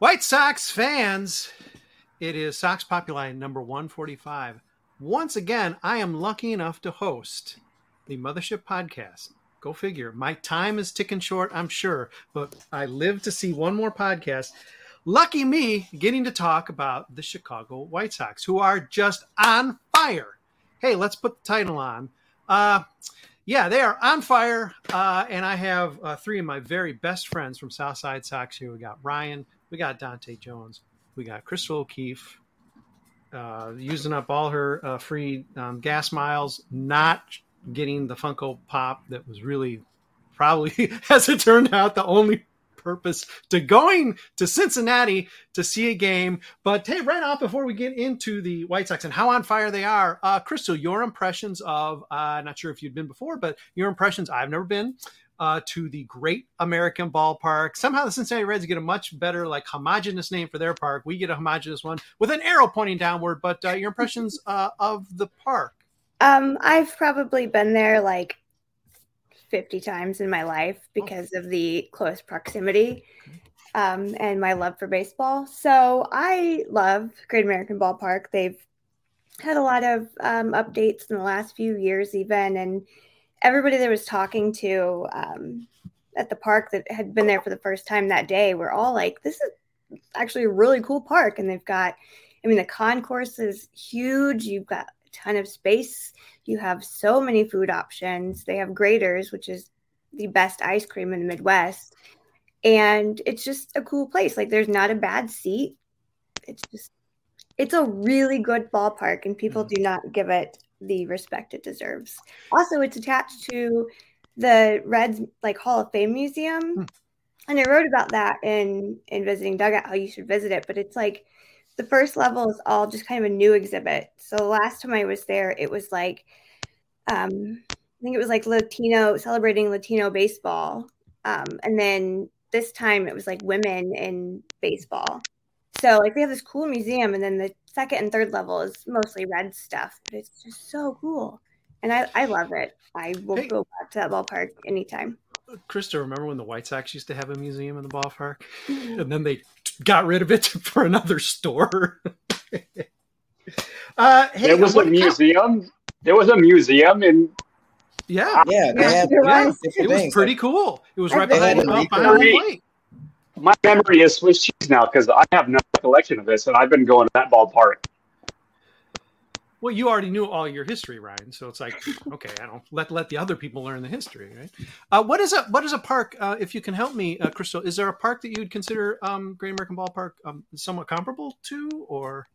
White Sox fans, it is Sox Populi number 145. Once again, I am lucky enough to host the Mothership podcast. Go figure. My time is ticking short, I'm sure, but I live to see one more podcast. Lucky me getting to talk about the Chicago White Sox, who are just on fire. Hey, let's put the title on. Yeah, they are on fire, and I have three of my very best friends from Southside Sox here. We got Ryan, we got Dante Jones, we got Crystal O'Keefe, using up all her free gas miles, not getting the Funko Pop that was really probably, as it turned out, the only purpose to going to Cincinnati to see a game. But hey, right off before we get into the White Sox and how on fire they are, Crystal, your impressions of, not sure if you'd been before, but your impressions, I've never been, to the Great American Ballpark. Somehow the Cincinnati Reds get a much better, like, homogenous name for their park. We get a homogenous one with an arrow pointing downward, but your impressions of the park. I've probably been there like 50 times in my life because of the close proximity and my love for baseball. So I love Great American Ballpark. They've had a lot of updates in the last few years even, and everybody that I was talking to at the park that had been there for the first time that day were all like, this is actually a really cool park. And they've got, I mean, the concourse is huge. You've got a ton of space. You have so many food options. They have Graders, which is the best ice cream in the Midwest. And it's just a cool place. Like, there's not a bad seat. It's just, it's a really good ballpark, and people do not give it the respect it deserves. Also, it's attached to the Reds, like, Hall of Fame Museum. And I wrote about that in Visiting Dugout, how you should visit it. But it's like, the first level is all just kind of a new exhibit. So last time I was there, it was like, I think it was like Latino, celebrating Latino baseball. And then this time it was like women in baseball. So, like, they have this cool museum, and then the second and third level is mostly Red stuff, but it's just so cool. And I love it. I will go back to that ballpark anytime. Krista, remember when the White Sox used to have a museum in the ballpark? And then they got rid of it for another store. There was a museum in... Yeah. They had it was pretty cool. It was right behind the plate. My memory is Swiss cheese now, because I have no recollection of this, and I've been going to that ballpark. Well, you already knew all your history, Ryan. So it's like, okay, I don't let the other people learn the history, right? What is a park? If you can help me, Crystal, is there a park that you'd consider Great American Ballpark somewhat comparable to, or?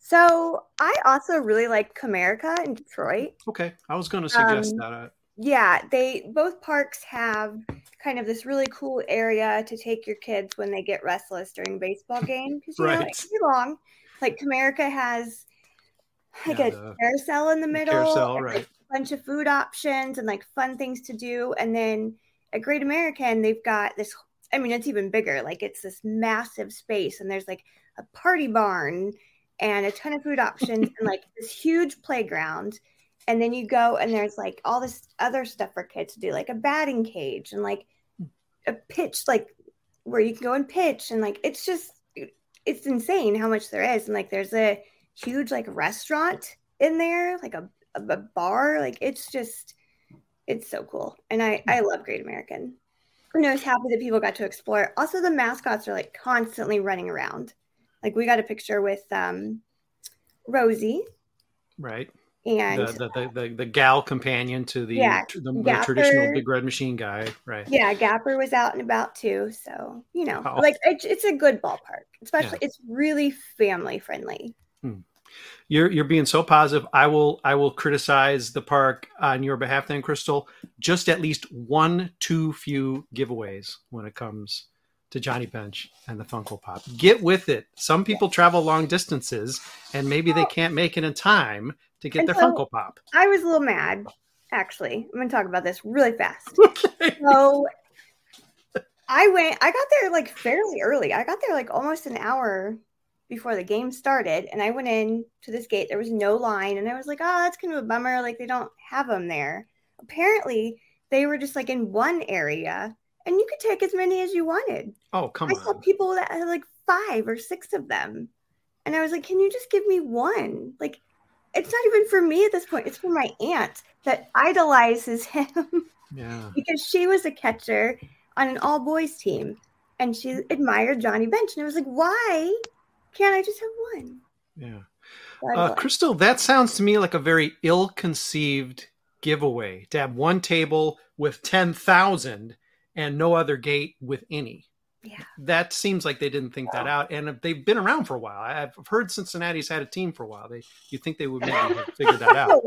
So I also really like Comerica in Detroit. Okay, I was going to suggest that. Yeah, both parks have kind of this really cool area to take your kids when they get restless during baseball game, because you know it can be long. Like, Comerica has a carousel in the middle, like a bunch of food options and like fun things to do. And then at Great American, they've got this, I mean, it's even bigger. Like, it's this massive space, and there's like a party barn and a ton of food options and like this huge playground. And then you go and there's like all this other stuff for kids to do, like a batting cage and like a pitch, like where you can go and pitch. And like, it's just, it's insane how much there is. And like, there's a huge like restaurant in there, like a bar. Like, it's just, it's so cool. And I love Great American, and I was happy that people got to explore it. Also, the mascots are like constantly running around. Like, we got a picture with Rosie, right? And the gal companion to the traditional Big Red Machine guy, right? Yeah, Gapper was out and about too. So, you know, like, it's a good ballpark, especially. It's really family friendly. You're being so positive. I will criticize the park on your behalf then, Crystal. Just at least one too few giveaways when it comes to Johnny Bench and the Funko Pop. Get with it. Some people travel long distances, and maybe they can't make it in time to get their Funko Pop. I was a little mad, actually. I'm going to talk about this really fast. Okay. So I got there like fairly early. I got there like almost an hour before the game started, and I went in to this gate. There was no line, and I was like, oh, that's kind of a bummer. Like, they don't have them there. Apparently, they were just like in one area, and you could take as many as you wanted. Oh, come on. I saw people that had like 5 or 6 of them. And I was like, can you just give me one? Like, it's not even for me at this point. It's for my aunt that idolizes him. Yeah. Because she was a catcher on an all-boys team. And she admired Johnny Bench. And I was like, why can't I just have one? Yeah. Crystal, that sounds to me like a very ill-conceived giveaway. To have one table with 10,000 and no other gate with any. Yeah. That seems like they didn't think that out. And they've been around for a while. I've heard Cincinnati's had a team for a while. You'd think they would maybe have figured that out.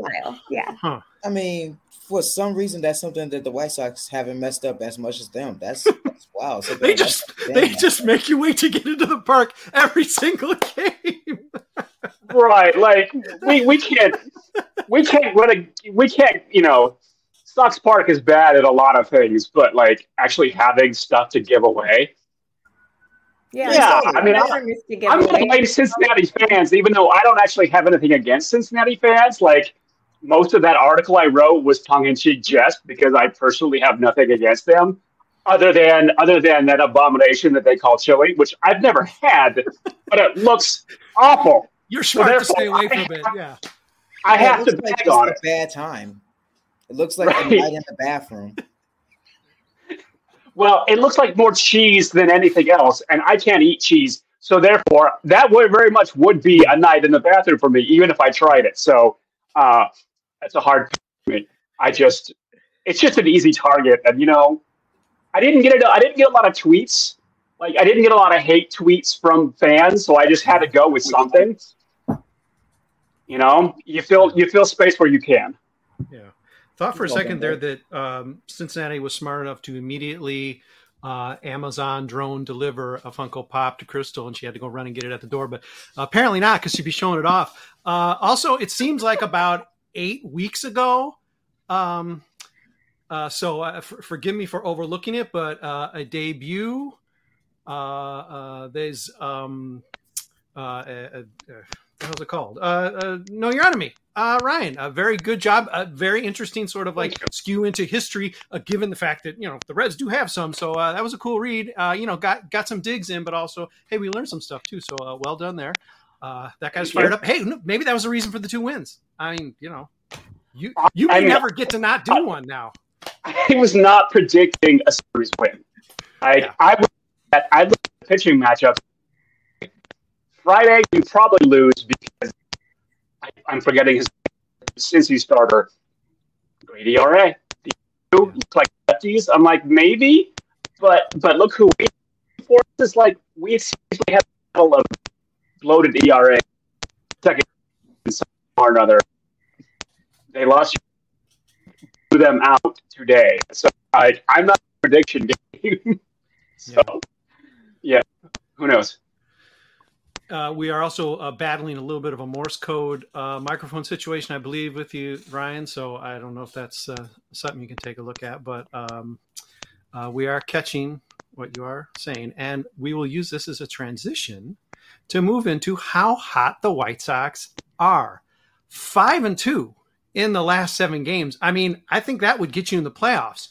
Yeah. Huh. I mean, for some reason, that's something that the White Sox haven't messed up as much as them. That's wow. So they just make you wait to get into the park every single game. Right. Like we can't, you know, Sox Park is bad at a lot of things, but like actually having stuff to give away. Yeah, I mean, I'm going to blame Cincinnati fans, even though I don't actually have anything against Cincinnati fans. Like, most of that article I wrote was tongue-in-cheek jest because I personally have nothing against them other than that abomination that they call chili, which I've never had, but it looks awful. You're smart to stay away from it, yeah. I have to beg on it. It's a bad time. It looks like a night in the bathroom. Well, it looks like more cheese than anything else, and I can't eat cheese. So therefore, that would very much would be a night in the bathroom for me, even if I tried it. So that's a hard thing for me. It's just an easy target. And, you know, I didn't get a lot of tweets. Like, I didn't get a lot of hate tweets from fans, so I just had to go with something. You know, you fill space where you can. Yeah. Thought for a second there that Cincinnati was smart enough to immediately Amazon drone deliver a Funko Pop to Crystal, and she had to go run and get it at the door, but apparently not because she'd be showing it off. Also, it seems like about 8 weeks ago, forgive me for overlooking it, but a debut, there's how's it called? No, you're on to me. Ryan, a very good job. A very interesting sort of like skew into history, given the fact that, you know, the Reds do have some. So that was a cool read. You know, got some digs in, but also, hey, we learned some stuff too. So well done there. That guy's fired up. Hey, no, maybe that was the reason for the 2 wins. I mean, you know, you may never get to not do one now. I was not predicting a series win. I looked at the pitching matchup. Friday, you probably lose because I'm forgetting his Cincy starter. Great ERA. You look like lefties. I'm like, maybe, but look who we for. It's like we essentially have a battle of bloated ERA. Second, or another, they lost to them out today. So I'm not a prediction game. So yeah, who knows. We are also battling a little bit of a Morse code microphone situation, I believe, with you, Ryan. So I don't know if that's something you can take a look at, but we are catching what you are saying. And we will use this as a transition to move into how hot the White Sox are. 5-2 in the last 7 games. I mean, I think that would get you in the playoffs.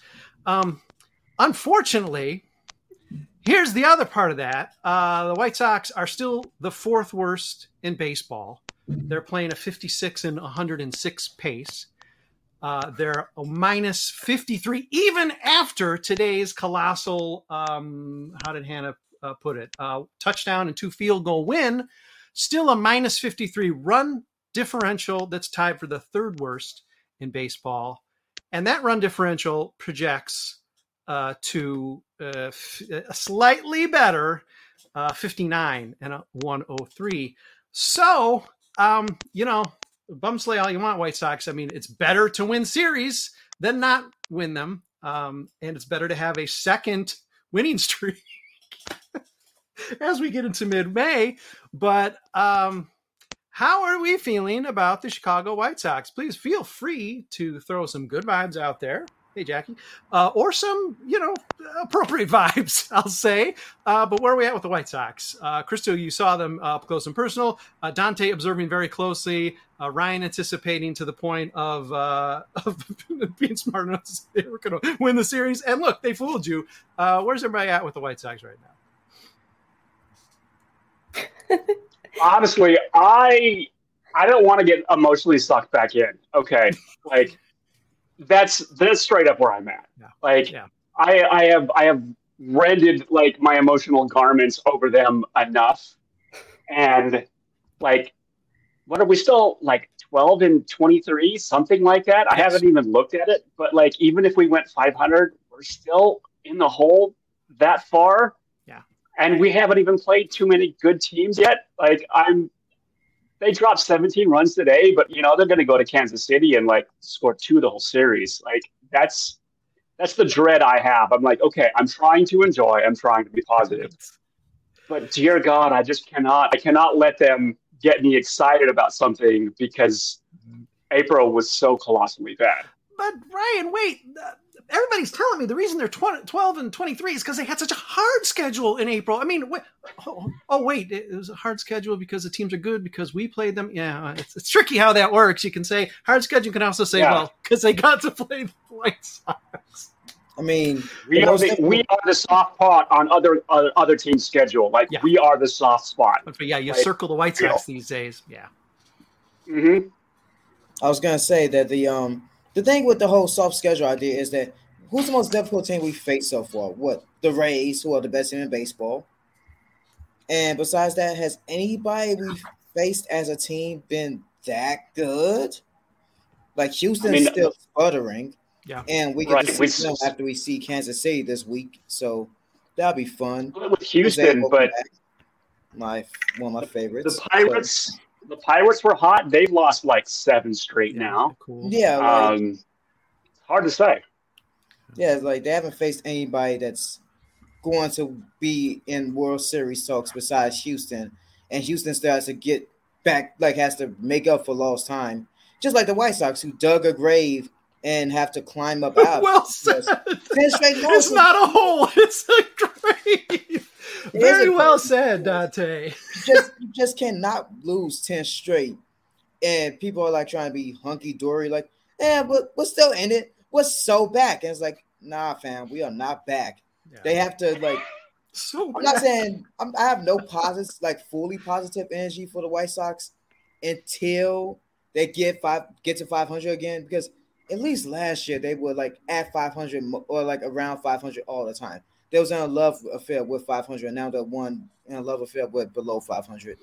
Unfortunately, here's the other part of that. The White Sox are still the 4th worst in baseball. They're playing a 56 and 106 pace. They're a minus 53, even after today's colossal, how did Hannah put it? Touchdown and 2 field goal win. Still a minus 53 run differential that's tied for the 3rd worst in baseball. And that run differential projects to a slightly better 59 and a 103. So, you know, bumsley all you want, White Sox. I mean, it's better to win series than not win them. And it's better to have a second winning streak as we get into mid-May. But how are we feeling about the Chicago White Sox? Please feel free to throw some good vibes out there. Hey, Jackie. Or some, you know, appropriate vibes, I'll say. But where are we at with the White Sox? Crystal, you saw them up close and personal. Dante observing very closely. Ryan anticipating to the point of being smart enough to say they were going to win the series. And look, they fooled you. Where's everybody at with the White Sox right now? Honestly, I don't want to get emotionally sucked back in. Okay, like... That's straight up where I'm at. Yeah. Like, yeah. I have rented like my emotional garments over them enough, and like, what are we still like 12 and 23, something like that? Yes. I haven't even looked at it, but like even if we went 500, we're still in the hole that far. Yeah, and we haven't even played too many good teams yet. Like They dropped 17 runs today, but, you know, they're going to go to Kansas City and, like, score two the whole series. Like, that's the dread I have. I'm like, okay, I'm trying to enjoy. I'm trying to be positive. But, dear God, I just cannot. I cannot let them get me excited about something because April was so colossally bad. But, Ryan, wait. Everybody's telling me the reason they're 12 and 23 is because they had such a hard schedule in April. I mean, wait, it was a hard schedule because the teams are good because we played them. Yeah, it's tricky how that works. You can say hard schedule. You can also say, well, because they got to play the White Sox. I mean, we are the soft spot on other teams' schedule. Like, we are the soft spot. But yeah, you circle the White Sox these days. Yeah. Mm-hmm. I was going to say that the thing with the whole soft schedule idea is that who's the most difficult team we faced so far? What? The Rays, who are the best team in baseball. And besides that, has anybody we've faced as a team been that good? Like, Houston's still sputtering. Yeah. And we get to see them after we see Kansas City this week. So that'll be fun. With Houston, but one of my favorites. The Pirates. But, the Pirates were hot. They've lost like seven straight now. Cool. Yeah, like, it's hard to say. Yeah, it's like they haven't faced anybody that's going to be in World Series talks besides Houston, and Houston still has to get back, like has to make up for lost time, just like the White Sox who dug a grave and have to climb up out. Well said. It's not a hole; it's a grave. Very well said, Dante. You just cannot lose 10 straight. And people are like trying to be hunky-dory, like, but we're still in it. We're so back. And it's like, nah, fam, we are not back. Yeah. They have to, like, I'm not saying I have no positive, like, fully positive energy for the White Sox until they get to 500 again. Because at least last year they were, like, at 500 or, like, around 500 all the time. They was in a love affair with 500, and now they're one in a love affair with below 500.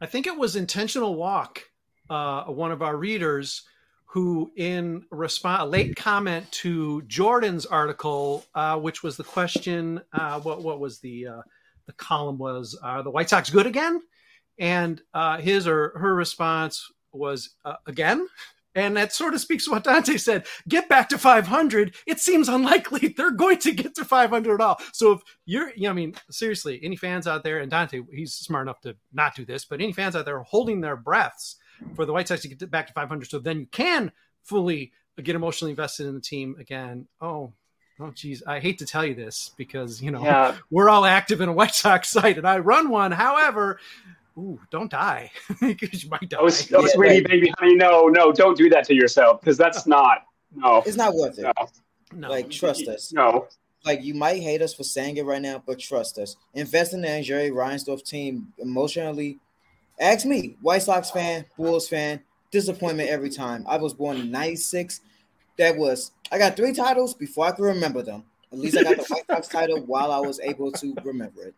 I think it was Intentional Walk, one of our readers, who in response, a late comment to Jordan's article, which was the question, what was the column was, are the White Sox good again? And his or her response was, again? And that sort of speaks to what Dante said. Get back to 500. It seems unlikely they're going to get to 500 at all. So if seriously, any fans out there, and Dante, he's smart enough to not do this, but any fans out there holding their breaths for the White Sox to get back to 500, so then you can fully get emotionally invested in the team again. Oh, geez, I hate to tell you this because, we're all active in a White Sox site, and I run one. However... Ooh, don't die. You might die. Oh, sweetie, baby, honey, no, don't do that to yourself because that's no. It's not worth it. No. Like, trust us. No. Like, you might hate us for saying it right now, but trust us. Invest in the Jerry Reinsdorf team emotionally. Ask me, White Sox fan, Bulls fan, disappointment every time. I was born in 96. I got three titles before I could remember them. At least I got the White Sox title while I was able to remember it.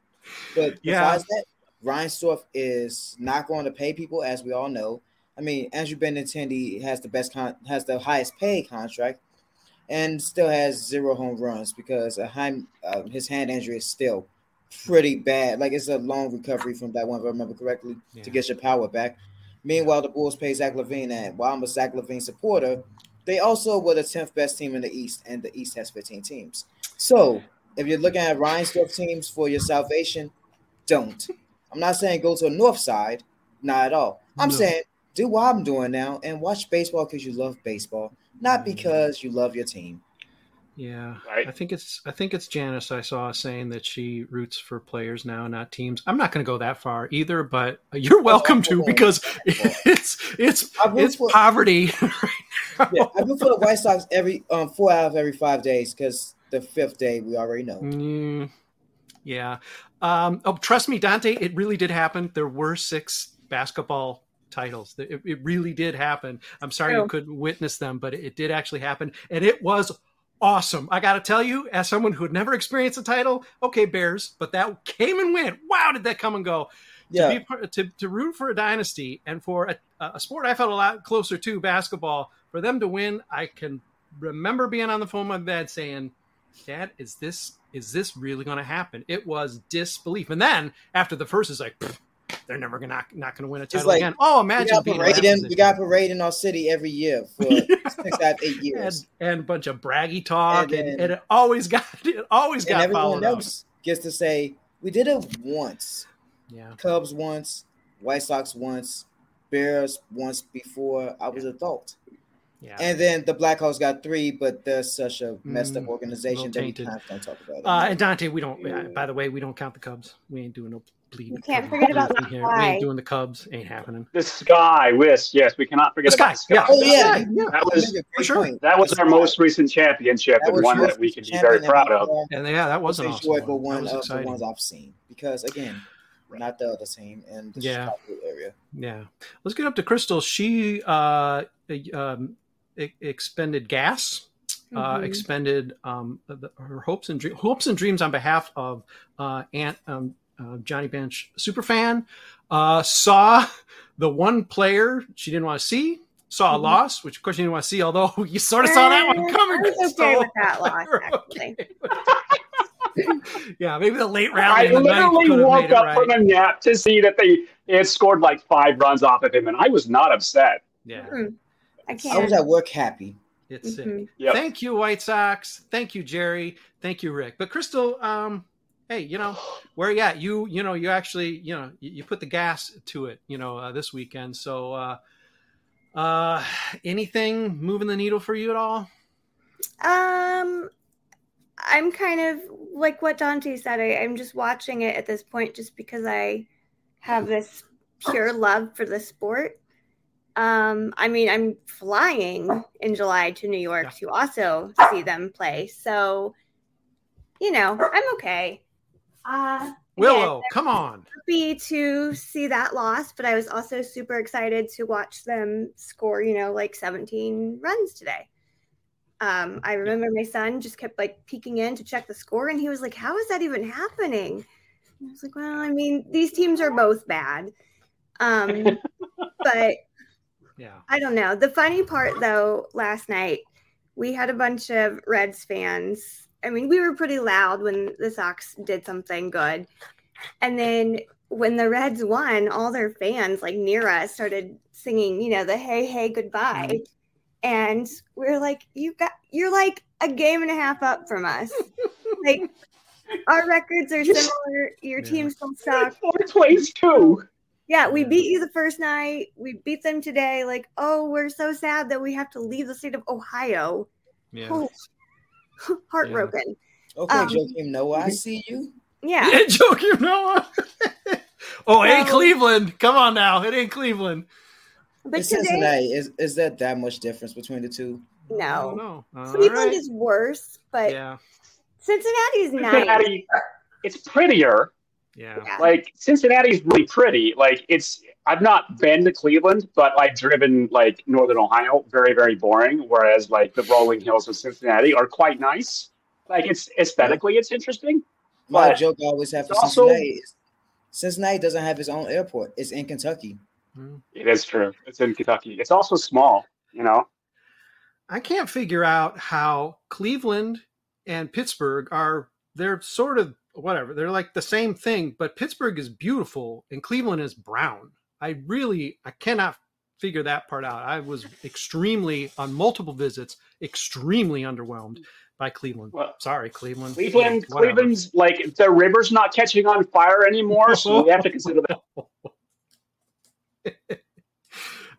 But besides that, Reinsdorf is not going to pay people, as we all know. I mean, Andrew Benintendi has the highest paid contract, and still has zero home runs because his hand injury is still pretty bad. Like, it's a long recovery from that one, if I remember correctly, to get your power back. Meanwhile, the Bulls pay Zach LaVine, and while I'm a Zach LaVine supporter, they also were the 10th best team in the East, and the East has 15 teams. So, if you're looking at Reinsdorf teams for your salvation, don't. I'm not saying go to the north side, not at all. I'm saying do what I'm doing now and watch baseball because you love baseball, not because you love your team. Yeah, right? I think it's Janice I saw saying that she roots for players now, not teams. I'm not going to go that far either, but you're welcome to, because it's poverty right now. Yeah, I root for the White Sox every 4 out of every 5 days, because the fifth day we already know. Yeah. Trust me, Dante, it really did happen. There were 6 basketball titles. It really did happen. I'm sorry you couldn't witness them, but it did actually happen. And it was awesome. I got to tell you, as someone who had never experienced a title, okay, Bears, but that came and went. Wow, did that come and go? Yeah. To root for a dynasty and for a sport I felt a lot closer to, basketball, for them to win, I can remember being on the phone with my dad saying, Dad, is this really going to happen? It was disbelief. And then after the first, it's like, they're never going to not going to win a title, like, again. Oh, imagine we got parade in our city every year for 6 out of 8 years, and a bunch of braggy talk, and it always got. And everyone else gets to say we did it once. Yeah, Cubs once, White Sox once, Bears once before I was an adult. Yeah. And then the Blackhawks got 3, but they're such a messed up organization that we can't talk about it. And Dante, we don't. By the way, we don't count the Cubs. We ain't doing no bleeding. We can't forget about the sky. We ain't doing the Cubs. Ain't happening. The sky, yes, we cannot forget about the sky. Yeah. Oh yeah, that was our most recent championship, and one that we can be very proud of. And yeah, that was an awesome one of the ones I've seen, because again, not the other team in the Chicago area. Yeah, let's get up to Crystal. She expended gas, expended her hopes and dreams on behalf of Aunt Johnny Bench superfan. Saw the one player she didn't want to see. Saw a loss, which of course you didn't want to see, although you sort of saw that one coming. I was okay with that loss, actually. Yeah, maybe the late round. I literally woke up from a nap to see that they had scored like 5 runs off of him, and I was not upset. Yeah. Mm-hmm. I was at work happy. It's sick. Yep. Thank you, White Sox. Thank you, Jerry. Thank you, Rick. But Crystal, hey, you know where you at? You actually, you put the gas to it, this weekend. So, anything moving the needle for you at all? I'm kind of like what Dante said. I'm just watching it at this point, just because I have this pure love for the sport. I mean, I'm flying in July to New York to also see them play. So, I'm okay. Willow, come on. Happy to see that loss, but I was also super excited to watch them score, 17 runs today. I remember my son just kept like peeking in to check the score, and he was like, how is that even happening? And I was like, well, I mean, these teams are both bad. But yeah, I don't know. The funny part, though, last night we had a bunch of Reds fans. I mean, we were pretty loud when the Sox did something good. And then when the Reds won, all their fans like near us started singing, the hey, hey, goodbye. Mm-hmm. And we're like, you're like a game and a half up from us. Like, our records are similar. Your team still sucks. 4 plays too. Yeah, we beat you the first night. We beat them today. Like, oh, we're so sad that we have to leave the state of Ohio. Yeah. Oh, heartbroken. Yeah. Okay, Joakim Noah, I see you. Yeah, Joakim Noah. It ain't Cleveland. Come on now, it ain't Cleveland. But it's today, Cincinnati. Is that much difference between the two? No. Cleveland is worse, but Cincinnati's nice. Cincinnati, it's prettier. Yeah. Like, Cincinnati's really pretty. Like, I've not been to Cleveland, but I've driven like northern Ohio, very, very boring. Whereas like the rolling hills of Cincinnati are quite nice. Like, it's aesthetically, it's interesting. My joke I always have for Cincinnati is Cincinnati doesn't have its own airport. It's in Kentucky. It is true. It's in Kentucky. It's also small, I can't figure out how Cleveland and Pittsburgh they're sort of whatever, they're like the same thing, but Pittsburgh is beautiful and Cleveland is brown. I cannot figure that part out. I was on multiple visits, extremely underwhelmed by Cleveland. Well, sorry, Cleveland. Cleveland's like the river's not catching on fire anymore, so we have to consider that.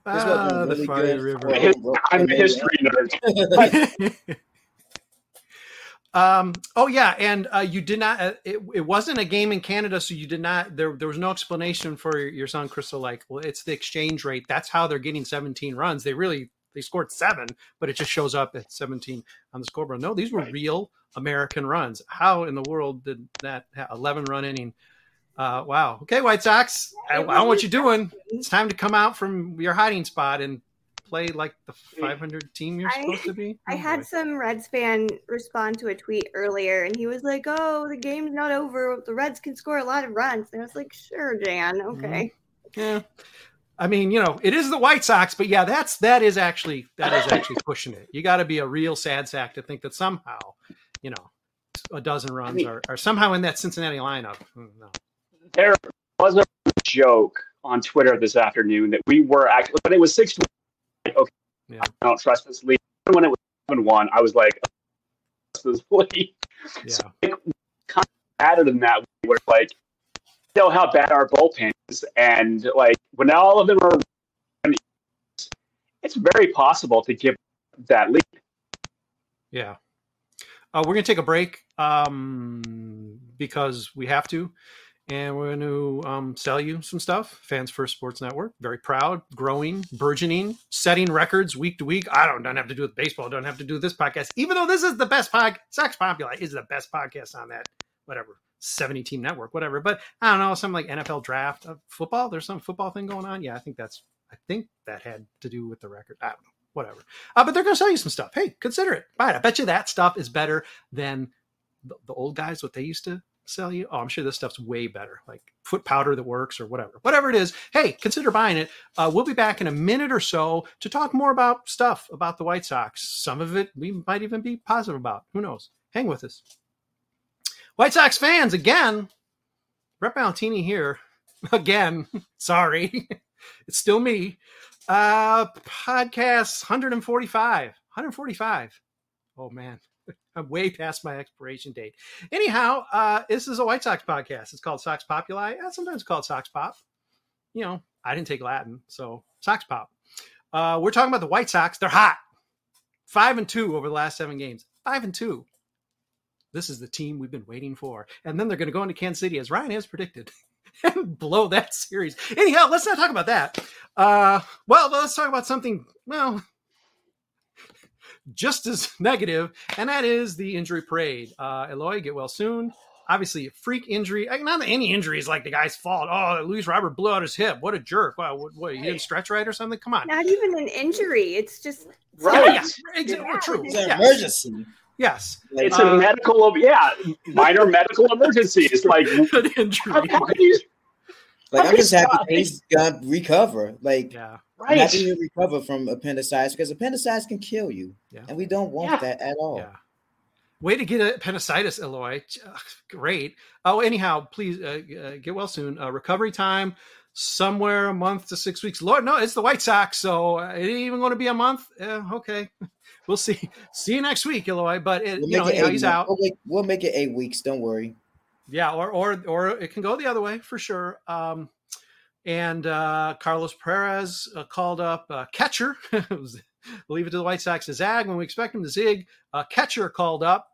Really good river. I'm a history nerd. Oh yeah, and you did not. It wasn't a game in Canada, so you did not. There was no explanation for your son Crystal. Like, well, it's the exchange rate. That's how they're getting 17 runs. They scored 7, but it just shows up at 17 on the scoreboard. No, these were real American runs. How in the world did that 11-run inning? Wow. Okay, White Sox, I know what you're doing. It's time to come out from your hiding spot and play like the 500 team you're supposed to be? I had some Reds fan respond to a tweet earlier, and he was like, oh, the game's not over. The Reds can score a lot of runs. And I was like, sure, Jan. Okay. Mm-hmm. Yeah. I mean, you know, it is the White Sox, but yeah, that is actually pushing it. You got to be a real sad sack to think that somehow, you know, a dozen runs are somehow in that Cincinnati lineup. No. There was a joke on Twitter this afternoon that we were actually, but it was 6-1. Okay, yeah. I don't trust this league. When it was 7-1, I was like, I don't trust this league. Yeah. So, like, kind of badder than that, we were like, you know how bad our bullpen is, and like when all of them are, it's very possible to give that lead. Yeah, we're gonna take a break because we have to. And we're going to sell you some stuff. Fans First Sports Network, very proud, growing, burgeoning, setting records week to week. I don't have to do with baseball. Don't have to do with this podcast. Even though this is the best podcast, Sox Populi is the best podcast on that, whatever, 70-team network, whatever. But I don't know, some like NFL draft of football. There's some football thing going on. Yeah, I think that had to do with the record. I don't know, whatever. But they're going to sell you some stuff. Hey, consider it. Buy it. I bet you that stuff is better than the old guys, what they used to sell you. Oh, I'm sure this stuff's way better, like foot powder that works or whatever it is. Hey, consider buying it. We'll be back in a minute or so to talk more about stuff about the White Sox. Some of it we might even be positive about. Who knows? Hang with us. White Sox fans, again, Brett Valentini here. Again, sorry. It's still me. Podcast 145. Oh, man. I'm way past my expiration date. Anyhow, this is a White Sox podcast. It's called Sox Populi. Sometimes called Sox Pop. You know, I didn't take Latin, so Sox Pop. We're talking about the White Sox. They're hot. 5-2 over the last 7 games. 5-2. This is the team we've been waiting for. And then they're going to go into Kansas City, as Ryan has predicted, and blow that series. Anyhow, let's not talk about that. Let's talk about something, just as negative, and that is the injury parade. Eloy, get well soon. Obviously, a freak injury. Not any injuries like the guy's fault. Oh, Luis Robert blew out his hip. What a jerk. Wow, what he didn't stretch right or something? Come on. Not even an injury. It's just... Right. Yeah, true. It's an emergency. Yes. It's a medical... Yeah, minor medical emergency. It's like... an injury. How can you... Like, I'm just happy he's gonna recover. Like, yeah. Right. Not even recover from appendicitis, because appendicitis can kill you, and we don't want that at all. Yeah. Way to get appendicitis, Eloy. Great. Oh, anyhow, please get well soon. Recovery time somewhere a month to 6 weeks. Lord, no, it's the White Sox, so it ain't even going to be a month. Okay, we'll see. See you next week, Eloy. But he's out. We'll make it 8 weeks. Don't worry. Yeah, or it can go the other way for sure. And Carlos Perez called up catcher. Leave it to the White Sox to zag when we expect him to zig. Catcher called up.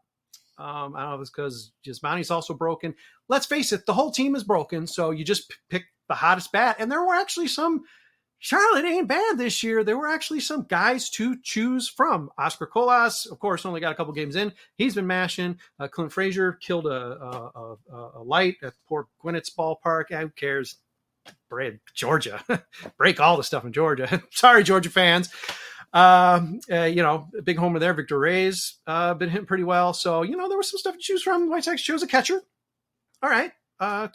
I don't know if it's because Yasmani's also broken. Let's face it, the whole team is broken. So you just pick the hottest bat. And there were actually some. Charlotte ain't bad this year. There were actually some guys to choose from. Oscar Colas, of course, only got a couple games in. He's been mashing. Clint Frazier killed a light at Port Gwinnett's ballpark. Who cares? Georgia. Break all the stuff in Georgia. Sorry, Georgia fans. A big homer there. Victor Reyes been hitting pretty well. So, there was some stuff to choose from. White Sox chose a catcher. All right.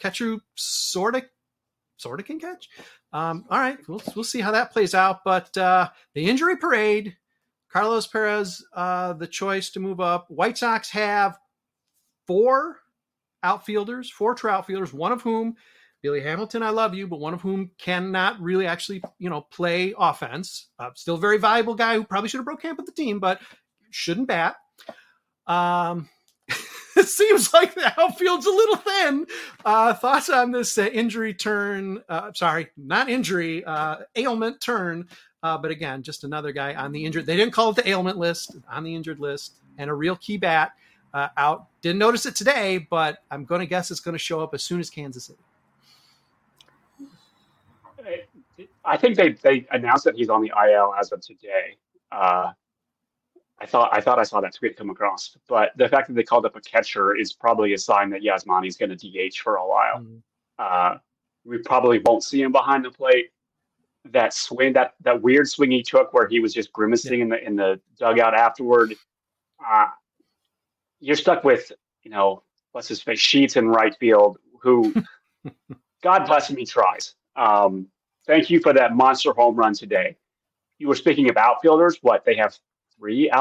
Catcher sort of can catch. All right, we'll see how that plays out. But the injury parade, Carlos Perez, the choice to move up. White Sox have 4 true outfielders, one of whom, Billy Hamilton, I love you, but one of whom cannot really actually, play offense. Still a very valuable guy who probably should have broke camp with the team, but shouldn't bat. It seems like the outfield's a little thin. Thoughts on this ailment turn. But again, just another guy on the injured. They didn't call it the ailment list, on the injured list, and a real key bat out. Didn't notice it today, but I'm going to guess it's going to show up as soon as Kansas City. I think they announced that he's on the IL as of today. I thought I saw that tweet come across, but the fact that they called up a catcher is probably a sign that Yasmani's going to DH for a while. Mm-hmm. We probably won't see him behind the plate. That swing, that weird swing he took, where he was just grimacing in the dugout afterward. You're stuck with, what's his face, Sheets in right field, who, God bless him, he tries. Thank you for that monster home run today. You were speaking of outfielders. What, they have three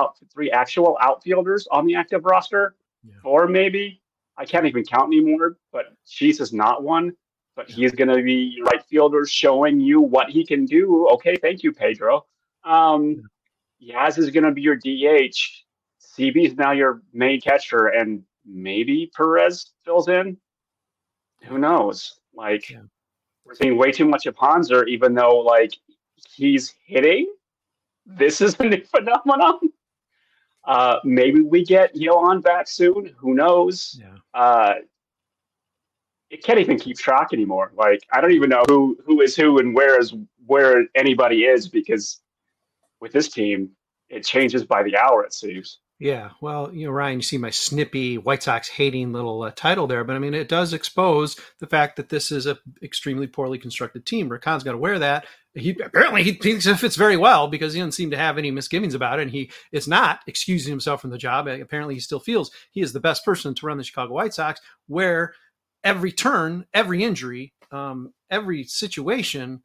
actual outfielders on the active roster? Yeah. Or maybe, I can't even count anymore, but Sheets is not one. But he's going to be right fielder, showing you what he can do. Okay, thank you, Pedro. Yaz is going to be your DH. CB is now your main catcher, and maybe Perez fills in. Who knows? We're seeing way too much of Hanser, even though he's hitting. This is a new phenomenon. Maybe we get Yohan back soon. Who knows? Yeah. It can't even keep track anymore. I don't even know who is who and where anybody is, because with this team, it changes by the hour, it seems. Yeah. Well, Ryan, you see my snippy White Sox hating little title there, but I mean, it does expose the fact that this is a extremely poorly constructed team. Rick Hahn's got to wear that. He apparently thinks it fits very well, because he doesn't seem to have any misgivings about it. And he is not excusing himself from the job. Apparently he still feels he is the best person to run the Chicago White Sox, where every turn, every injury, every situation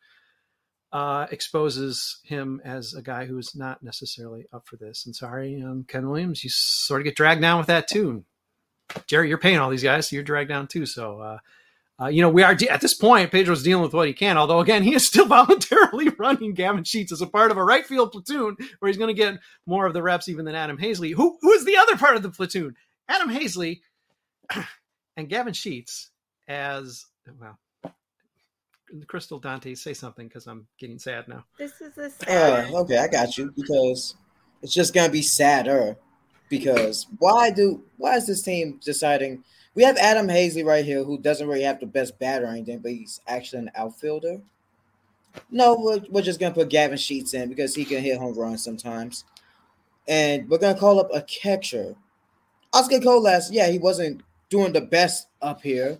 exposes him as a guy who is not necessarily up for this. And sorry, Ken Williams, you sort of get dragged down with that too. Jerry, you're paying all these guys, so you're dragged down too. So, we are at this point, Pedro's dealing with what he can. Although, again, he is still voluntarily running Gavin Sheets as a part of a right field platoon, where he's going to get more of the reps even than Adam Haseley, who is the other part of the platoon. Adam Haseley and Gavin Sheets as well. Crystal, Dante, say something, because I'm getting sad now. This is a sad. Okay, I got you, because it's just gonna be sadder. Because why is this team deciding? We have Adam Haseley right here, who doesn't really have the best bat or anything, but he's actually an outfielder. No, we're just gonna put Gavin Sheets in, because he can hit home runs sometimes, and we're gonna call up a catcher, Oscar Colas. Yeah, he wasn't doing the best up here,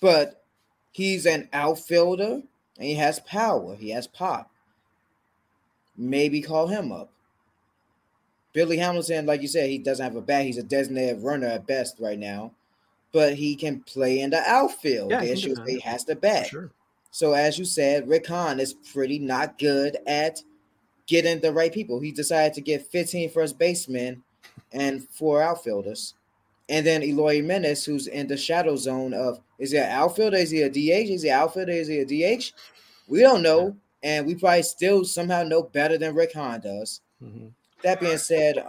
but he's an outfielder, and he has power. He has pop. Maybe call him up. Billy Hamilton, like you said, he doesn't have a bat. He's a designated runner at best right now, but he can play in the outfield. Yeah, the issue is he has the bat. Sure. So as you said, Rick Hahn is pretty not good at getting the right people. He decided to get 15 first basemen and 4 outfielders. And then Eloy Jiménez, who's in the shadow zone of, is he an outfielder? Is he a DH? Is he an outfielder? Is he a DH? We don't know. And we probably still somehow know better than Rick Hahn does. Mm-hmm. That being said,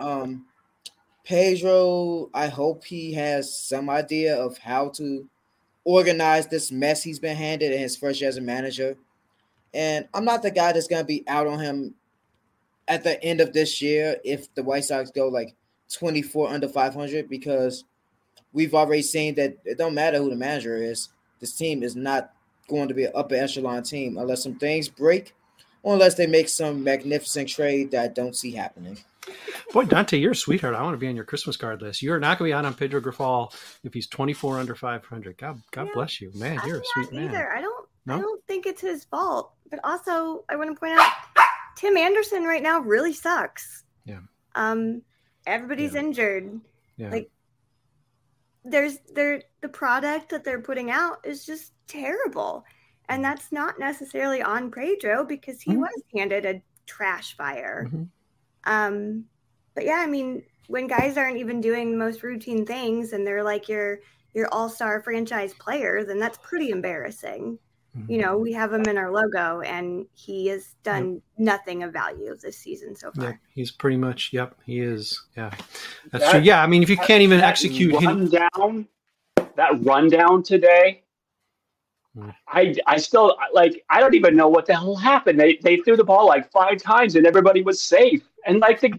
Pedro, I hope he has some idea of how to organize this mess he's been handed in his first year as a manager. And I'm not the guy that's going to be out on him at the end of this year if the White Sox go 24 under 500, because we've already seen that it don't matter who the manager is. This team is not going to be an upper echelon team unless some things break, or unless they make some magnificent trade that I don't see happening. Boy, Dante, you're a sweetheart. I want to be on your Christmas card list. You're not going to be out on Pedro Grifol if he's 24 under 500. God bless you, man. You're a sweet man. I don't think it's his fault. But also, I want to point out Tim Anderson right now really sucks. Yeah. Everybody's injured. Yeah. The product that they're putting out is just terrible. And that's not necessarily on Pedro, because he was handed a trash fire. Mm-hmm. When guys aren't even doing the most routine things and they're your all-star franchise player, then that's pretty embarrassing. Mm-hmm. You know, we have him in our logo, and he has done nothing of value this season so far. Yeah, he's pretty much, he is. Yeah, that's true. Yeah, I mean, if you can't even execute that rundown today, I still, like, I don't even know what the hell happened. They threw the ball like five times and everybody was safe. And like the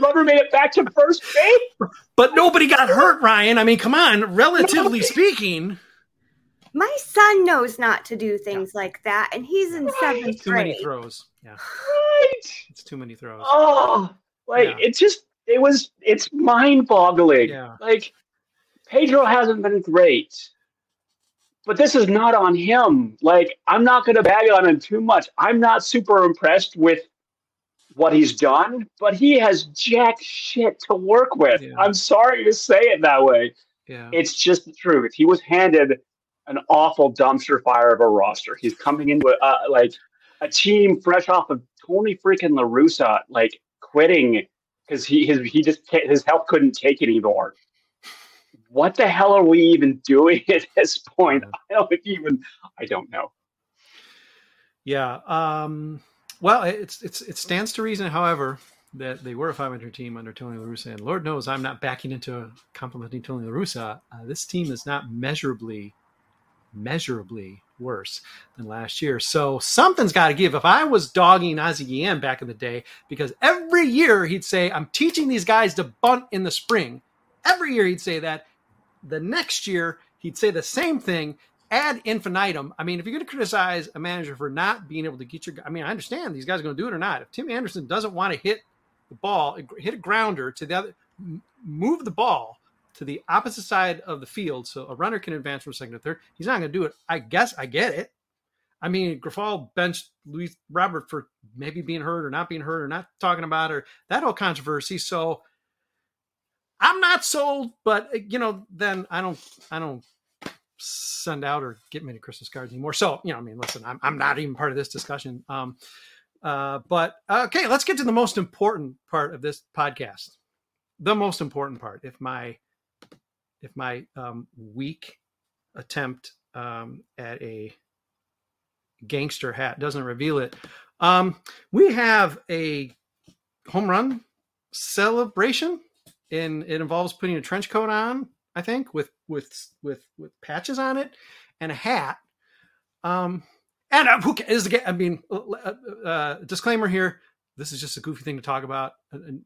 runner made it back to first base. But nobody got hurt, Ryan. I mean, come on, relatively speaking. My son knows not to do things like that. And he's in seventh grade. Too many throws. Yeah. Right. It's too many throws. Oh, like it's mind boggling. Yeah. Like Pedro hasn't been great. But this is not on him. Like, I'm not going to bag on him too much. I'm not super impressed with what he's done, but he has jack shit to work with. Yeah. I'm sorry to say it that way. Yeah. It's just the truth. He was handed an awful dumpster fire of a roster. He's coming into a team fresh off of Tony freaking La Russa, like quitting because his health couldn't take it anymore. What the hell are we even doing at this point? I don't know. Yeah. Well, it stands to reason, however, that they were a 500 team under Tony La Russa, and Lord knows I'm not backing into complimenting Tony La Russa. This team is not measurably worse than last year. So something's got to give. If I was dogging Ozzie Guillen back in the day, because every year he'd say, I'm teaching these guys to bunt in the spring. Every year he'd say that. The next year, he'd say the same thing, ad infinitum. I mean, if you're going to criticize a manager for not being able to get your – I mean, I understand these guys are going to do it or not. If Tim Anderson doesn't want to hit the ball, hit a grounder to the other – move the ball to the opposite side of the field so a runner can advance from second to third, he's not going to do it. I guess I get it. I mean, Grifol benched Luis Robert for maybe being hurt or not being hurt or not talking about or that whole controversy. So – I'm not sold, but then I don't send out or get many Christmas cards anymore. So, I mean, listen, I'm not even part of this discussion. But okay, let's get to the most important part of this podcast. The most important part. If my weak attempt at a gangster hat doesn't reveal it, we have a home run celebration. And it involves putting a trench coat on, I think, with patches on it and a hat. And who is I mean, disclaimer here: this is just a goofy thing to talk about.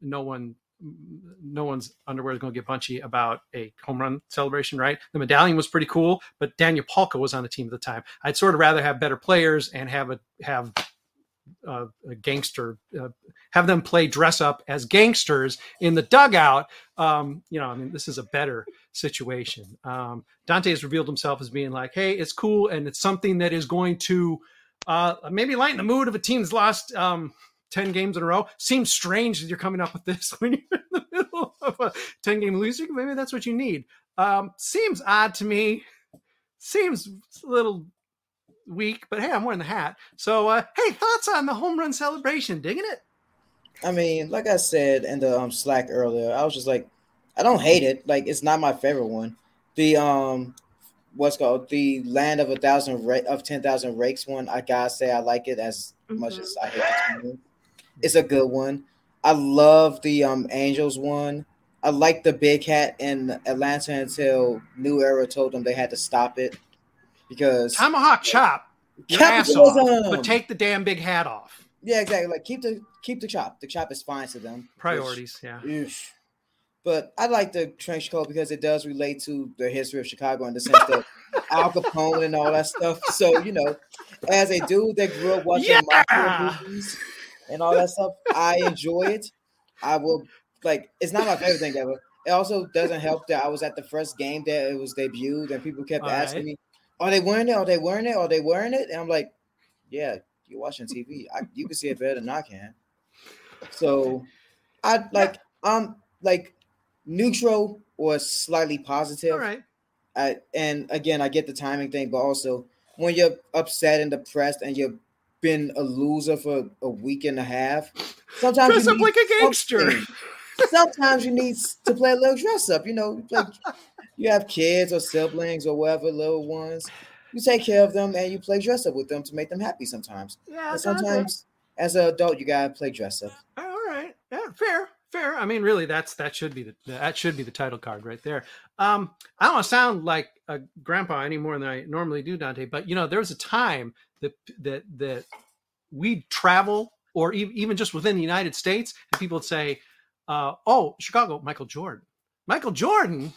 No one's underwear is going to get punchy about a home run celebration, right? The medallion was pretty cool, but Daniel Palka was on the team at the time. I'd sort of rather have better players and have a gangster, have them play dress up as gangsters in the dugout. I mean, this is a better situation. Dante has revealed himself as being like, hey, it's cool. And it's something that is going to maybe lighten the mood of a team that's lost 10 games in a row. Seems strange that you're coming up with this when you're in the middle of a 10 game losing. Maybe that's what you need. Seems odd to me. Seems a little week, but hey, I'm wearing the hat. So, hey, thoughts on the home run celebration? Digging it? I mean, like I said in the Slack earlier, I was just like, I don't hate it. Like, it's not my favorite one. The the land of 10,000 rakes one. I gotta say, I like it as much as I hate it. It's a good one. I love the Angels one. I like the big hat in Atlanta until New Era told them they had to stop it. Because tomahawk chop your ass off, but take the damn big hat off. Yeah, exactly. Like keep the chop. The chop is fine to them. Priorities, But I like the trench coat because it does relate to the history of Chicago in the sense that Al Capone and all that stuff. So, as a dude that grew up watching mafia movies and all that stuff, I enjoy it. I will it's not my favorite thing ever. It also doesn't help that I was at the first game that it was debuted and people kept asking me, are they wearing it? Are they wearing it? Are they wearing it? And I'm like, yeah, you're watching TV. You can see it better than I can. So I'm neutral or slightly positive. All right. And again, I get the timing thing, but also when you're upset and depressed and you've been a loser for a week and a half, sometimes dress up like a gangster. Sometimes you need to play a little dress up, like you have kids or siblings or whatever, little ones. you take care of them and you play dress up with them to make them happy sometimes. Yeah, and sometimes as an adult, you gotta play dress up. All right. Yeah, fair. I mean, really, that should be the title card right there. I don't want to sound like a grandpa any more than I normally do, Dante, but you know, there was a time that we'd travel, or even just within the United States, and people would say, "Oh, Chicago, Michael Jordan. Michael Jordan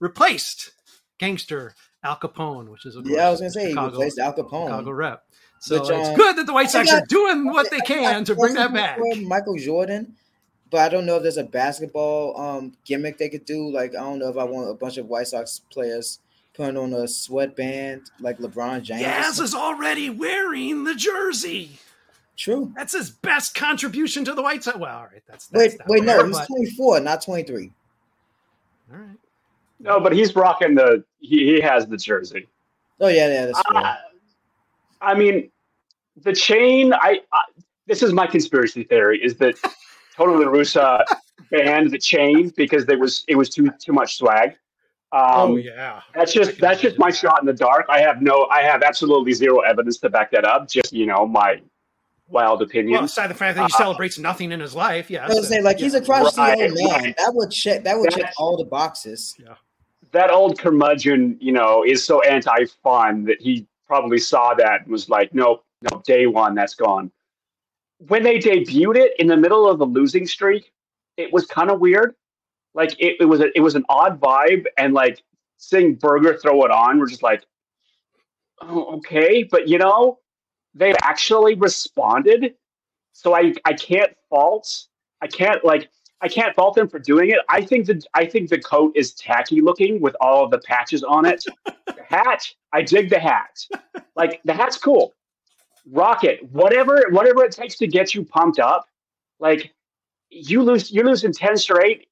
replaced Gangster Al Capone," which is I was gonna say Chicago, he replaced Al Capone, Chicago rep. So which, it's good that the White Sox are doing what they can to bring that back. Michael Jordan. But I don't know if there's a basketball gimmick they could do. Like, I don't know if I want a bunch of White Sox players putting on a sweatband like LeBron James. Yaz is already wearing the jersey. True. That's his best contribution to the White Sox. Well, all right. Wait, no. He's 24, not 23. All right. No, but he's rocking the – he has the jersey. Oh, yeah, that's true. I mean, the chain – this is my conspiracy theory, is that – Tony La Russa banned the chain because it was too much swag. That's just my shot in the dark. I have absolutely zero evidence to back that up. Just, you know, my wild opinion. Well, aside the fact that he celebrates nothing in his life, yeah. I was saying, he's a crusty old man. Right. That would check all the boxes. Yeah. That old curmudgeon, you know, is so anti-fun that he probably saw that and was like, nope, day one, that's gone. When they debuted it in the middle of the losing streak, it was kind of weird. Like it was an odd vibe, and like seeing Berger throw it on, we're just like, oh, okay. But you know, they actually responded. So I can't fault them for doing it. I think the coat is tacky looking with all of the patches on it. The hat, I dig the hat. Like the hat's cool. Rock it, whatever it takes to get you pumped up. Like you're losing 10 straight.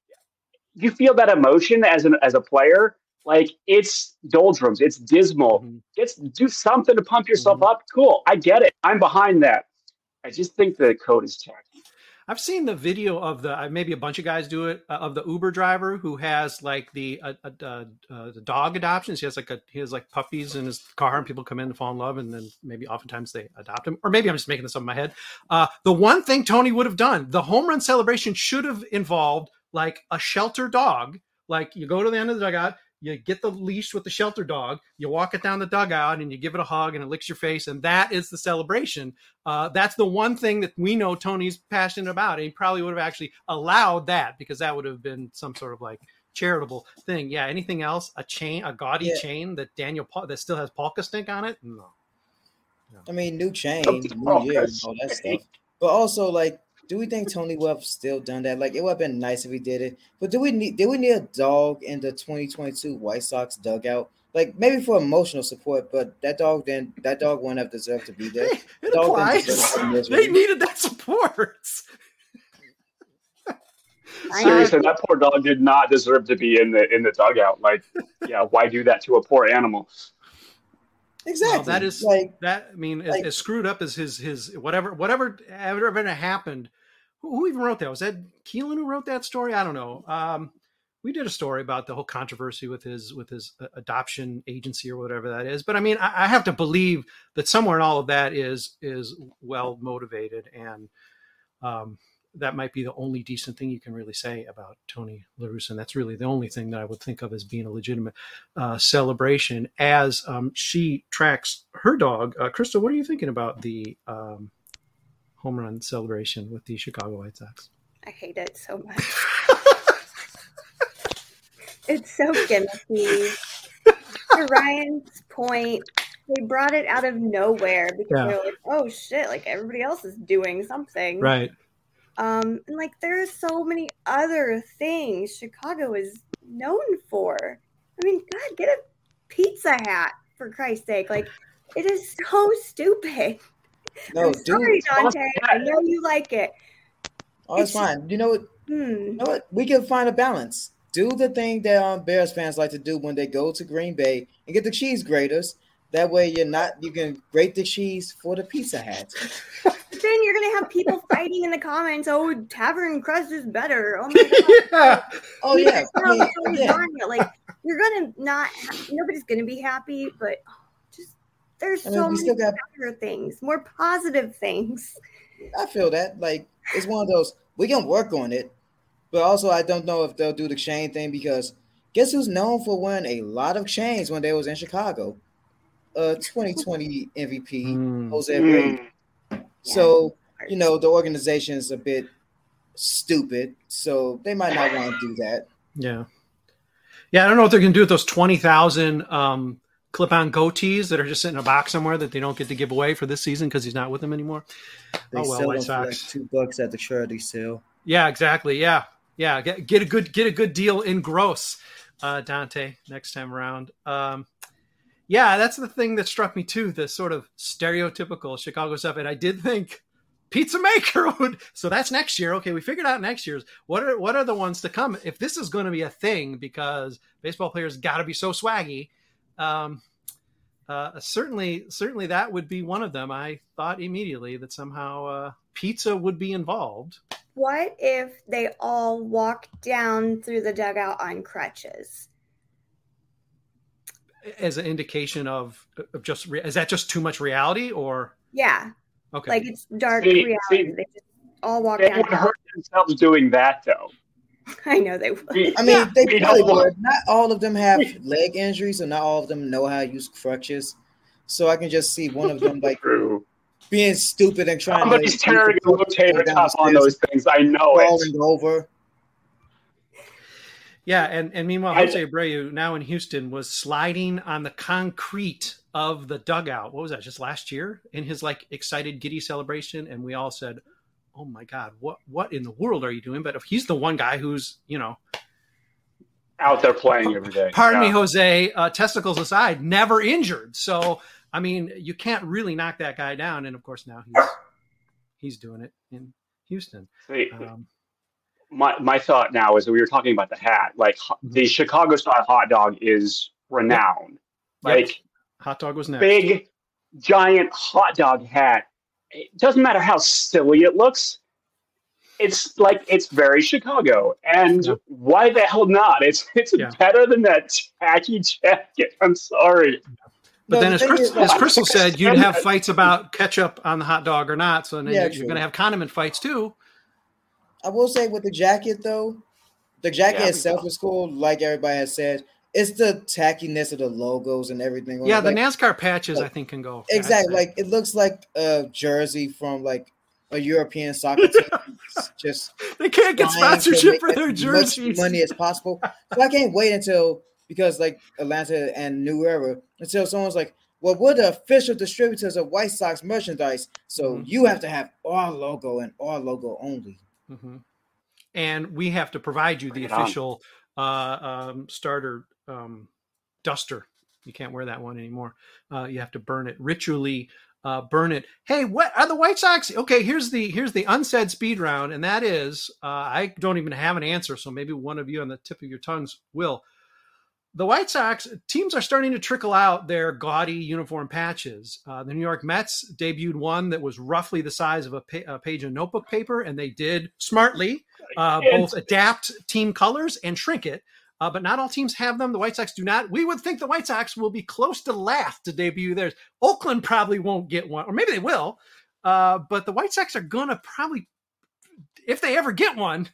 You feel that emotion as a player. Like it's doldrums, it's dismal. Mm-hmm. Do something to pump yourself up. Cool, I get it. I'm behind that. I just think the code is tacky. I've seen the video of maybe a bunch of guys do it, of the Uber driver who has like the dog adoptions. He has puppies in his car, and people come in and fall in love, and then maybe oftentimes they adopt him. Or maybe I'm just making this up in my head. The one thing Tony would have done, the home run celebration should have involved like a shelter dog. Like you go to the end of the dugout, you get the leash with the shelter dog, you walk it down the dugout, and you give it a hug, and it licks your face, and that is the celebration. That's the one thing that we know Tony's passionate about, and he probably would have actually allowed that because that would have been some sort of like charitable thing. Yeah, anything else? A chain, a gaudy chain that that still has polka stink on it? No. I mean, new chain, new year, all that stuff. But also, like, do we think Tony would have still done that? Like, it would have been nice if he did it. But do we need a dog in the 2022 White Sox dugout? Like, maybe for emotional support, but that dog wouldn't have deserved to be there. Hey, it applies. They needed that support. Seriously, that poor dog did not deserve to be in the dugout. Like, yeah, why do that to a poor animal? Exactly. Well, that is like that. I mean, like, as screwed up as his whatever happened. Who even wrote that? Was that Keelan who wrote that story? I don't know. We did a story about the whole controversy with his adoption agency or whatever that is. But I mean, I have to believe that somewhere in all of that is well motivated, and that might be the only decent thing you can really say about Tony La Russa. And that's really the only thing that I would think of as being a legitimate celebration as she tracks her dog. Crystal, what are you thinking about the home run celebration with the Chicago White Sox? I hate it so much. It's so gimmicky. To Ryan's point, they brought it out of nowhere because they were like, oh shit, like everybody else is doing something. Right. And like there's so many other things Chicago is known for. I mean, God, get a pizza hat for Christ's sake. Like it is so stupid. No, sorry, Dante. I know you like it. Oh, it's fine. You know what? You know what? We can find a balance. Do the thing that Bears fans like to do when they go to Green Bay and get the cheese graters. That way you can grate the cheese for the pizza hat. Then you're going to have people fighting in the comments, oh, Tavern Crust is better. Oh, my God. Yeah. Oh, yeah. Like, you're going to not – nobody's going to be happy, but just There's so many better things, more positive things. I feel that. Like, it's one of those, we can work on it. But also, I don't know if they'll do the chain thing, because guess who's known for wearing a lot of chains when they was in Chicago? 2020 MVP, Jose Abreu. So, you know, the organization is a bit stupid. So they might not want to do that. Yeah. Yeah, I don't know what they're going to do with those 20,000 clip-on goatees that are just sitting in a box somewhere that they don't get to give away for this season because he's not with them anymore. They sell White Sox for like $2 at the charity sale. Yeah, exactly. Yeah. Get a good deal in gross, Dante, next time around. Yeah, that's the thing that struck me too, the sort of stereotypical Chicago stuff. And I did think pizza maker would, so that's next year. Okay, we figured out next year's. What are the ones to come? If this is going to be a thing, because baseball players got to be so swaggy, certainly that would be one of them. I thought immediately that somehow pizza would be involved. What if they all walked down through the dugout on crutches? As an indication of just, is that just too much reality, or? Yeah. Okay. Like, it's dark reality. They just all walk down. They would hurt themselves doing that, though. I know they would. They probably would. Not all of them have leg injuries, and not all of them know how to use crutches. So I can just see one of them, like, being stupid and trying somebody's to. Somebody's tearing a rotator cuff on those things. I know it. Falling over. Yeah, and meanwhile, Jose Abreu, now in Houston, was sliding on the concrete of the dugout. What was that, just last year? In his, like, excited giddy celebration. And we all said, oh, my God, what in the world are you doing? But if he's the one guy who's, you know, out there playing every day. Pardon me, Jose, testicles aside, never injured. So, I mean, you can't really knock that guy down. And, of course, now he's doing it in Houston. My thought now is that we were talking about the hat. Like, the Chicago-style hot dog is renowned. Yep. Like, hot dog was next. Big, giant hot dog hat. It doesn't matter how silly it looks. It's like, it's very Chicago. And why the hell not? It's better than that tacky jacket. I'm sorry. But then, as Crystal said, you'd have fights about ketchup on the hot dog or not. So then you're going to have condiment fights, too. I will say with the jacket, though, the jacket itself is cool, like everybody has said. It's the tackiness of the logos and everything. Yeah, the NASCAR patches, I think, can go. Exactly. Like, it looks like a jersey from, like, a European soccer team. Just they can't get sponsorship for their jerseys. As much money as possible. So I can't wait until, because, like, Atlanta and New Era, until someone's like, well, we're the official distributors of White Sox merchandise, so you have to have our logo and our logo only. Mm-hmm. And we have to provide you the official starter duster. You can't wear that one anymore. You have to burn it, ritually burn it. Hey, what are the White Sox? Okay, here's the unsaid speed round, and that is I don't even have an answer, so maybe one of you on the tip of your tongues will. The White Sox teams are starting to trickle out their gaudy uniform patches. The New York Mets debuted one that was roughly the size of a page of notebook paper, and they did smartly both adapt team colors and shrink it. But not all teams have them. The White Sox do not. We would think the White Sox will be close to last to debut theirs. Oakland probably won't get one, or maybe they will. But the White Sox are going to probably, if they ever get one,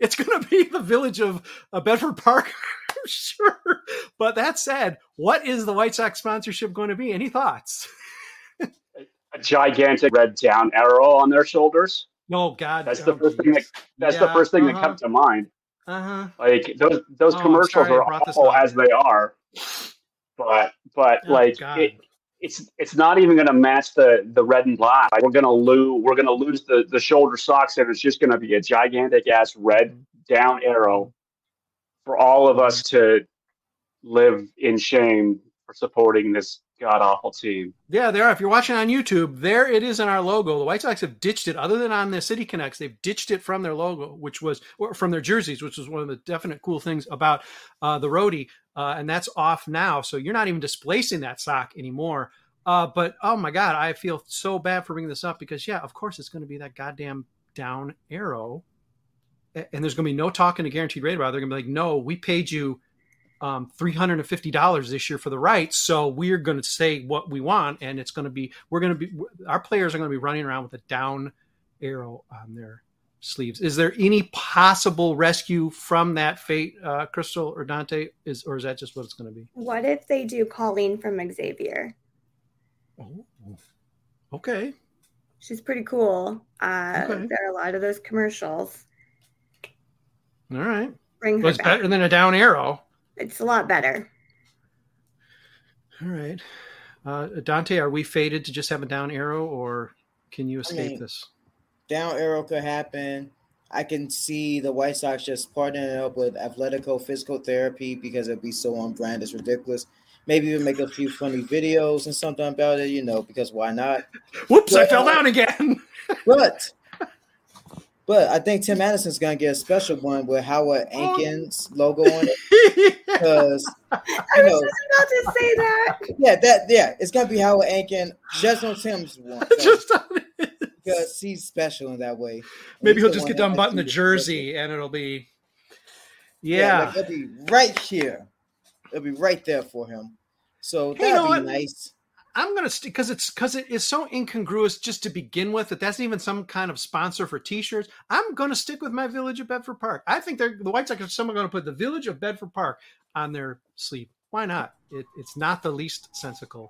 it's going to be the village of Bedford Park. Sure. But that said, what is the White Sox sponsorship going to be? Any thoughts? A gigantic red down arrow on their shoulders. Oh, God. That's the first thing that comes to mind. Uh-huh. Like, those commercials are awful as they are. But like, it's not even going to match the red and black. Like, we're going to lose the shoulder socks, and it's just going to be a gigantic ass red down arrow for all of us to live in shame for supporting this god-awful team. Yeah, there are. If you're watching on YouTube, there it is in our logo. The White Sox have ditched it. Other than on the City Connects, they've ditched it from their logo, from their jerseys, which was one of the definite cool things about the roadie. And that's off now, so you're not even displacing that sock anymore. But, oh, my God, I feel so bad for bringing this up because, yeah, of course it's going to be that goddamn down arrow. And there's going to be no talking to Guaranteed Rate about it. They're going to be like, no, we paid you $350 this year for the rights. So we're going to say what we want, and it's going to be, we're going to be, our players are going to be running around with a down arrow on their sleeves. Is there any possible rescue from that fate, Crystal or Dante, or is that just what it's going to be? What if they do Colleen from Xavier? Oh, okay. She's pretty cool. Okay. There are a lot of those commercials. All right. Bring her back. Better than a down arrow. It's a lot better. All right. Dante, are we fated to just have a down arrow, or can you escape this? Down arrow could happen. I can see the White Sox just partnering up with Athletico Physical Therapy because it'd be so on brand, it's ridiculous. Maybe even make a few funny videos and something about it, you know, because why not? Whoops, but, I fell down again. But I think Tim Anderson's going to get a special one with Howard Ankins logo on it. Because I was just about to say that. Yeah, it's going to be Howard Ankins just on Tim's one. So. Because he's special in that way. Maybe he'll just get done buttoning the jersey and it'll be, yeah. It'll be right here. It'll be right there for him. So that'd be nice. I'm going to stick because it is so incongruous just to begin with that that's even some kind of sponsor for T-shirts. I'm going to stick with my Village of Bedford Park. I think the White Sox are someone going to put the Village of Bedford Park on their sleeve. Why not? It's not the least sensical.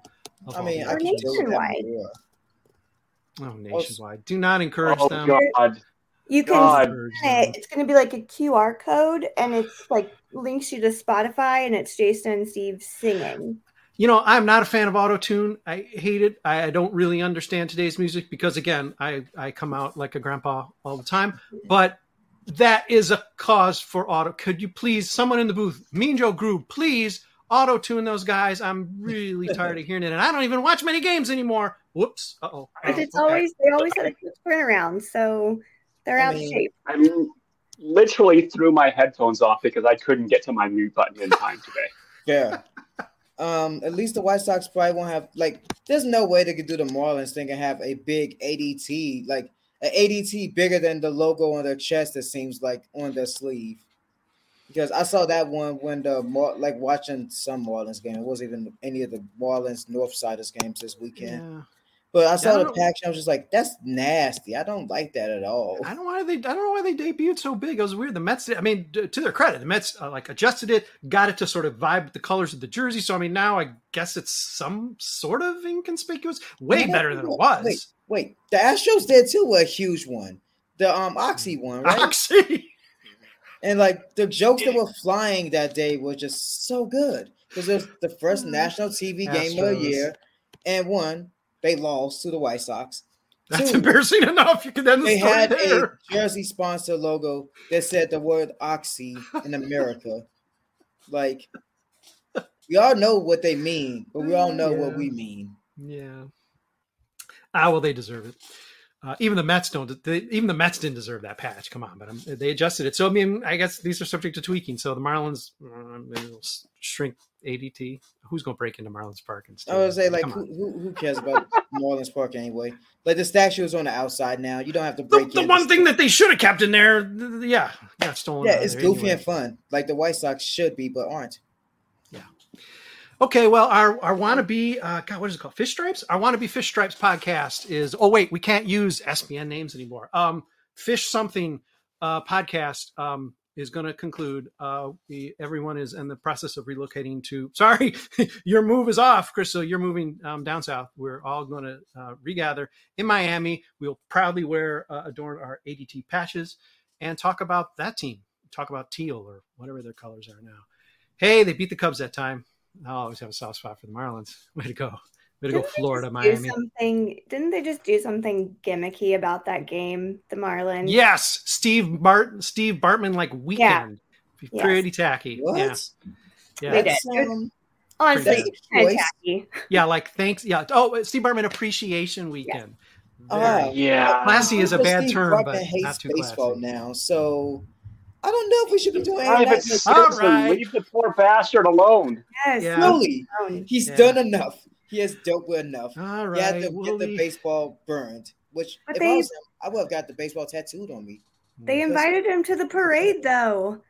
I can Nationwide. Oh, Nationwide. Do not encourage them. God. You can scan it. It's going to be like a QR code, and it's like links you to Spotify, and it's Jason and Steve singing. You know, I'm not a fan of auto-tune. I hate it. I don't really understand today's music because, again, I come out like a grandpa all the time. But that is a cause for auto. Could you please, someone in the booth, Mean Joe Groove, please auto-tune those guys. I'm really tired of hearing it, and I don't even watch many games anymore. Whoops. Uh-oh. They always had a quick turnaround, so they're out of shape. I literally threw my headphones off because I couldn't get to my mute button in time today. Yeah. At least the White Sox probably won't have, like, there's no way they could do the Marlins thing and have a big ADT, like an ADT bigger than the logo on their chest, it seems like, on their sleeve. Because I saw that one when watching some Marlins game. It wasn't even any of the Marlins Northsiders games this weekend. Yeah. But I saw the pack, and I was just like, that's nasty. I don't like that at all. I don't know why they debuted so big. It was weird. The Mets, I mean, to their credit, the Mets adjusted it, got it to sort of vibe with the colors of the jersey. So, I mean, now I guess it's some sort of inconspicuous. Way better than it was. Wait. The Astros did, too, a huge one. The Oxy one, right? Oxy! And, like, the jokes that were flying that day were just so good. Because it was the first national TV game of the year. And one. They lost to the White Sox. That's embarrassing enough. You can end the story there. A jersey sponsor logo that said the word Oxy in America. Like, we all know what they mean, but we all know what we mean. Yeah. Well, they deserve it. Even the Mets didn't deserve that patch. Come on, but they adjusted it. So, I mean, I guess these are subject to tweaking. So the Marlins will shrink ADT. Who's going to break into Marlins Park? I would say, like, who cares about Marlins Park anyway? Like, the statue is on the outside now. You don't have to break in. The one thing that they should have kept in there, got stolen. Yeah, it's goofy and fun. Like the White Sox should be, but aren't. Okay, well, our wannabe, what is it called? Fish Stripes? Our wannabe Fish Stripes podcast is, we can't use SBN names anymore. Fish Something podcast is going to conclude. Everyone is in the process of relocating to, sorry, your move is off, Crystal. You're moving down south. We're all going to regather in Miami. We'll proudly adorn our ADT patches and talk about that team. Talk about teal or whatever their colors are now. Hey, they beat the Cubs that time. I'll always have a soft spot for the Marlins. Way to go. Way to go, Florida, Miami. Didn't they just do something gimmicky about that game, the Marlins? Yes. Steve Bartman, like, weekend. Yeah. Pretty tacky. What? Yeah. They did. Honestly, pretty tacky. Yeah, like, thanks. Yeah. Oh, Steve Bartman Appreciation Weekend. Yeah. Classy is a bad term, but not too classy. Now, so... I don't know if we should be doing that. All right. Leave the poor bastard alone. Yes. Yeah. Slowly. He's done enough. He has dealt with enough. All right. He had to get the baseball burned, which I would have got the baseball tattooed on me. They invited him to the parade, though.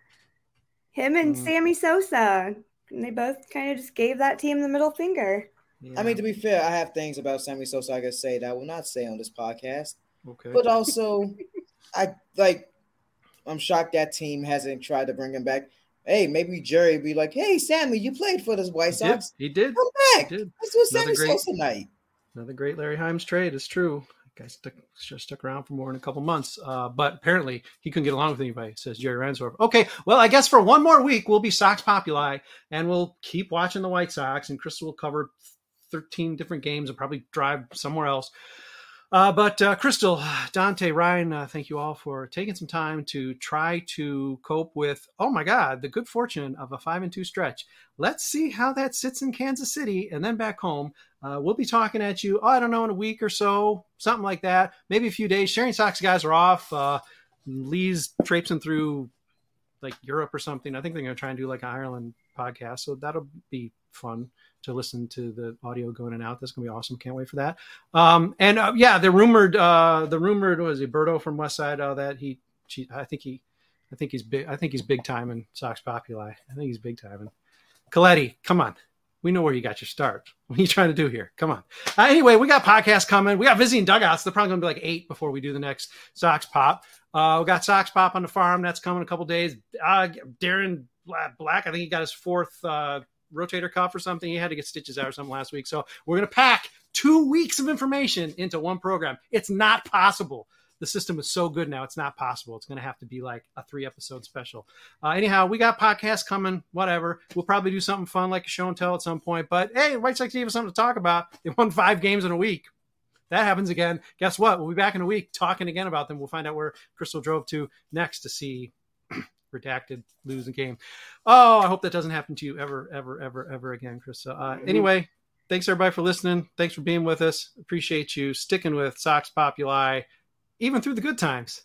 Him and Sammy Sosa. and they both kind of just gave that team the middle finger. Yeah. I mean, to be fair, I have things about Sammy Sosa I can say that I will not say on this podcast. Okay. But also, I'm shocked that team hasn't tried to bring him back. Hey, maybe Jerry would be like, hey, Sammy, you played for the White Sox. He did. Come back. Let's do Sammy Sosa night. Another great Larry Himes trade. It's true. Guys stuck around for more than a couple months, but apparently he couldn't get along with anybody, says Jerry Reinsdorf. Okay, well, I guess for one more week we'll be Sox Populi, and we'll keep watching the White Sox, and Chris will cover 13 different games and probably drive somewhere else. But Crystal, Dante, Ryan, thank you all for taking some time to try to cope with, oh my God, the good fortune of a 5-2 stretch. Let's see how that sits in Kansas City and then back home. We'll be talking at you, in a week or so, something like that, maybe a few days. Sharing Sox guys are off. Lee's traipsing through Europe or something. I think they're going to try and do an Ireland podcast, so that'll be fun to listen to the audio going in and out. That's going to be awesome. Can't wait for that. The rumored was Berto from West Side, I think he's big time in Sox Populi. I think he's big time. Coletti, come on. We know where you got your start. What are you trying to do here? Come on. Anyway, we got podcasts coming. We got visiting dugouts. They're probably going to be 8 before we do the next Sox Pop. We got Sox Pop on the farm. That's coming in a couple days. Darren Black, I think he got his 4th, rotator cuff or something. He had to get stitches out or something last week. So we're going to pack 2 weeks of information into one program. It's not possible. The system is so good now. It's not possible. It's going to have to be a 3-episode special. Anyhow, we got podcasts coming, whatever. We'll probably do something fun a show and tell at some point, but hey, White Sox gave us something to talk about. They won 5 games in a week. That happens again. Guess what? We'll be back in a week talking again about them. We'll find out where Crystal drove to next to see redacted losing game. Oh, I hope that doesn't happen to you ever again, Chris. Anyway, thanks everybody for listening. Thanks for being with us. Appreciate you sticking with Sox Populi, even through the good times.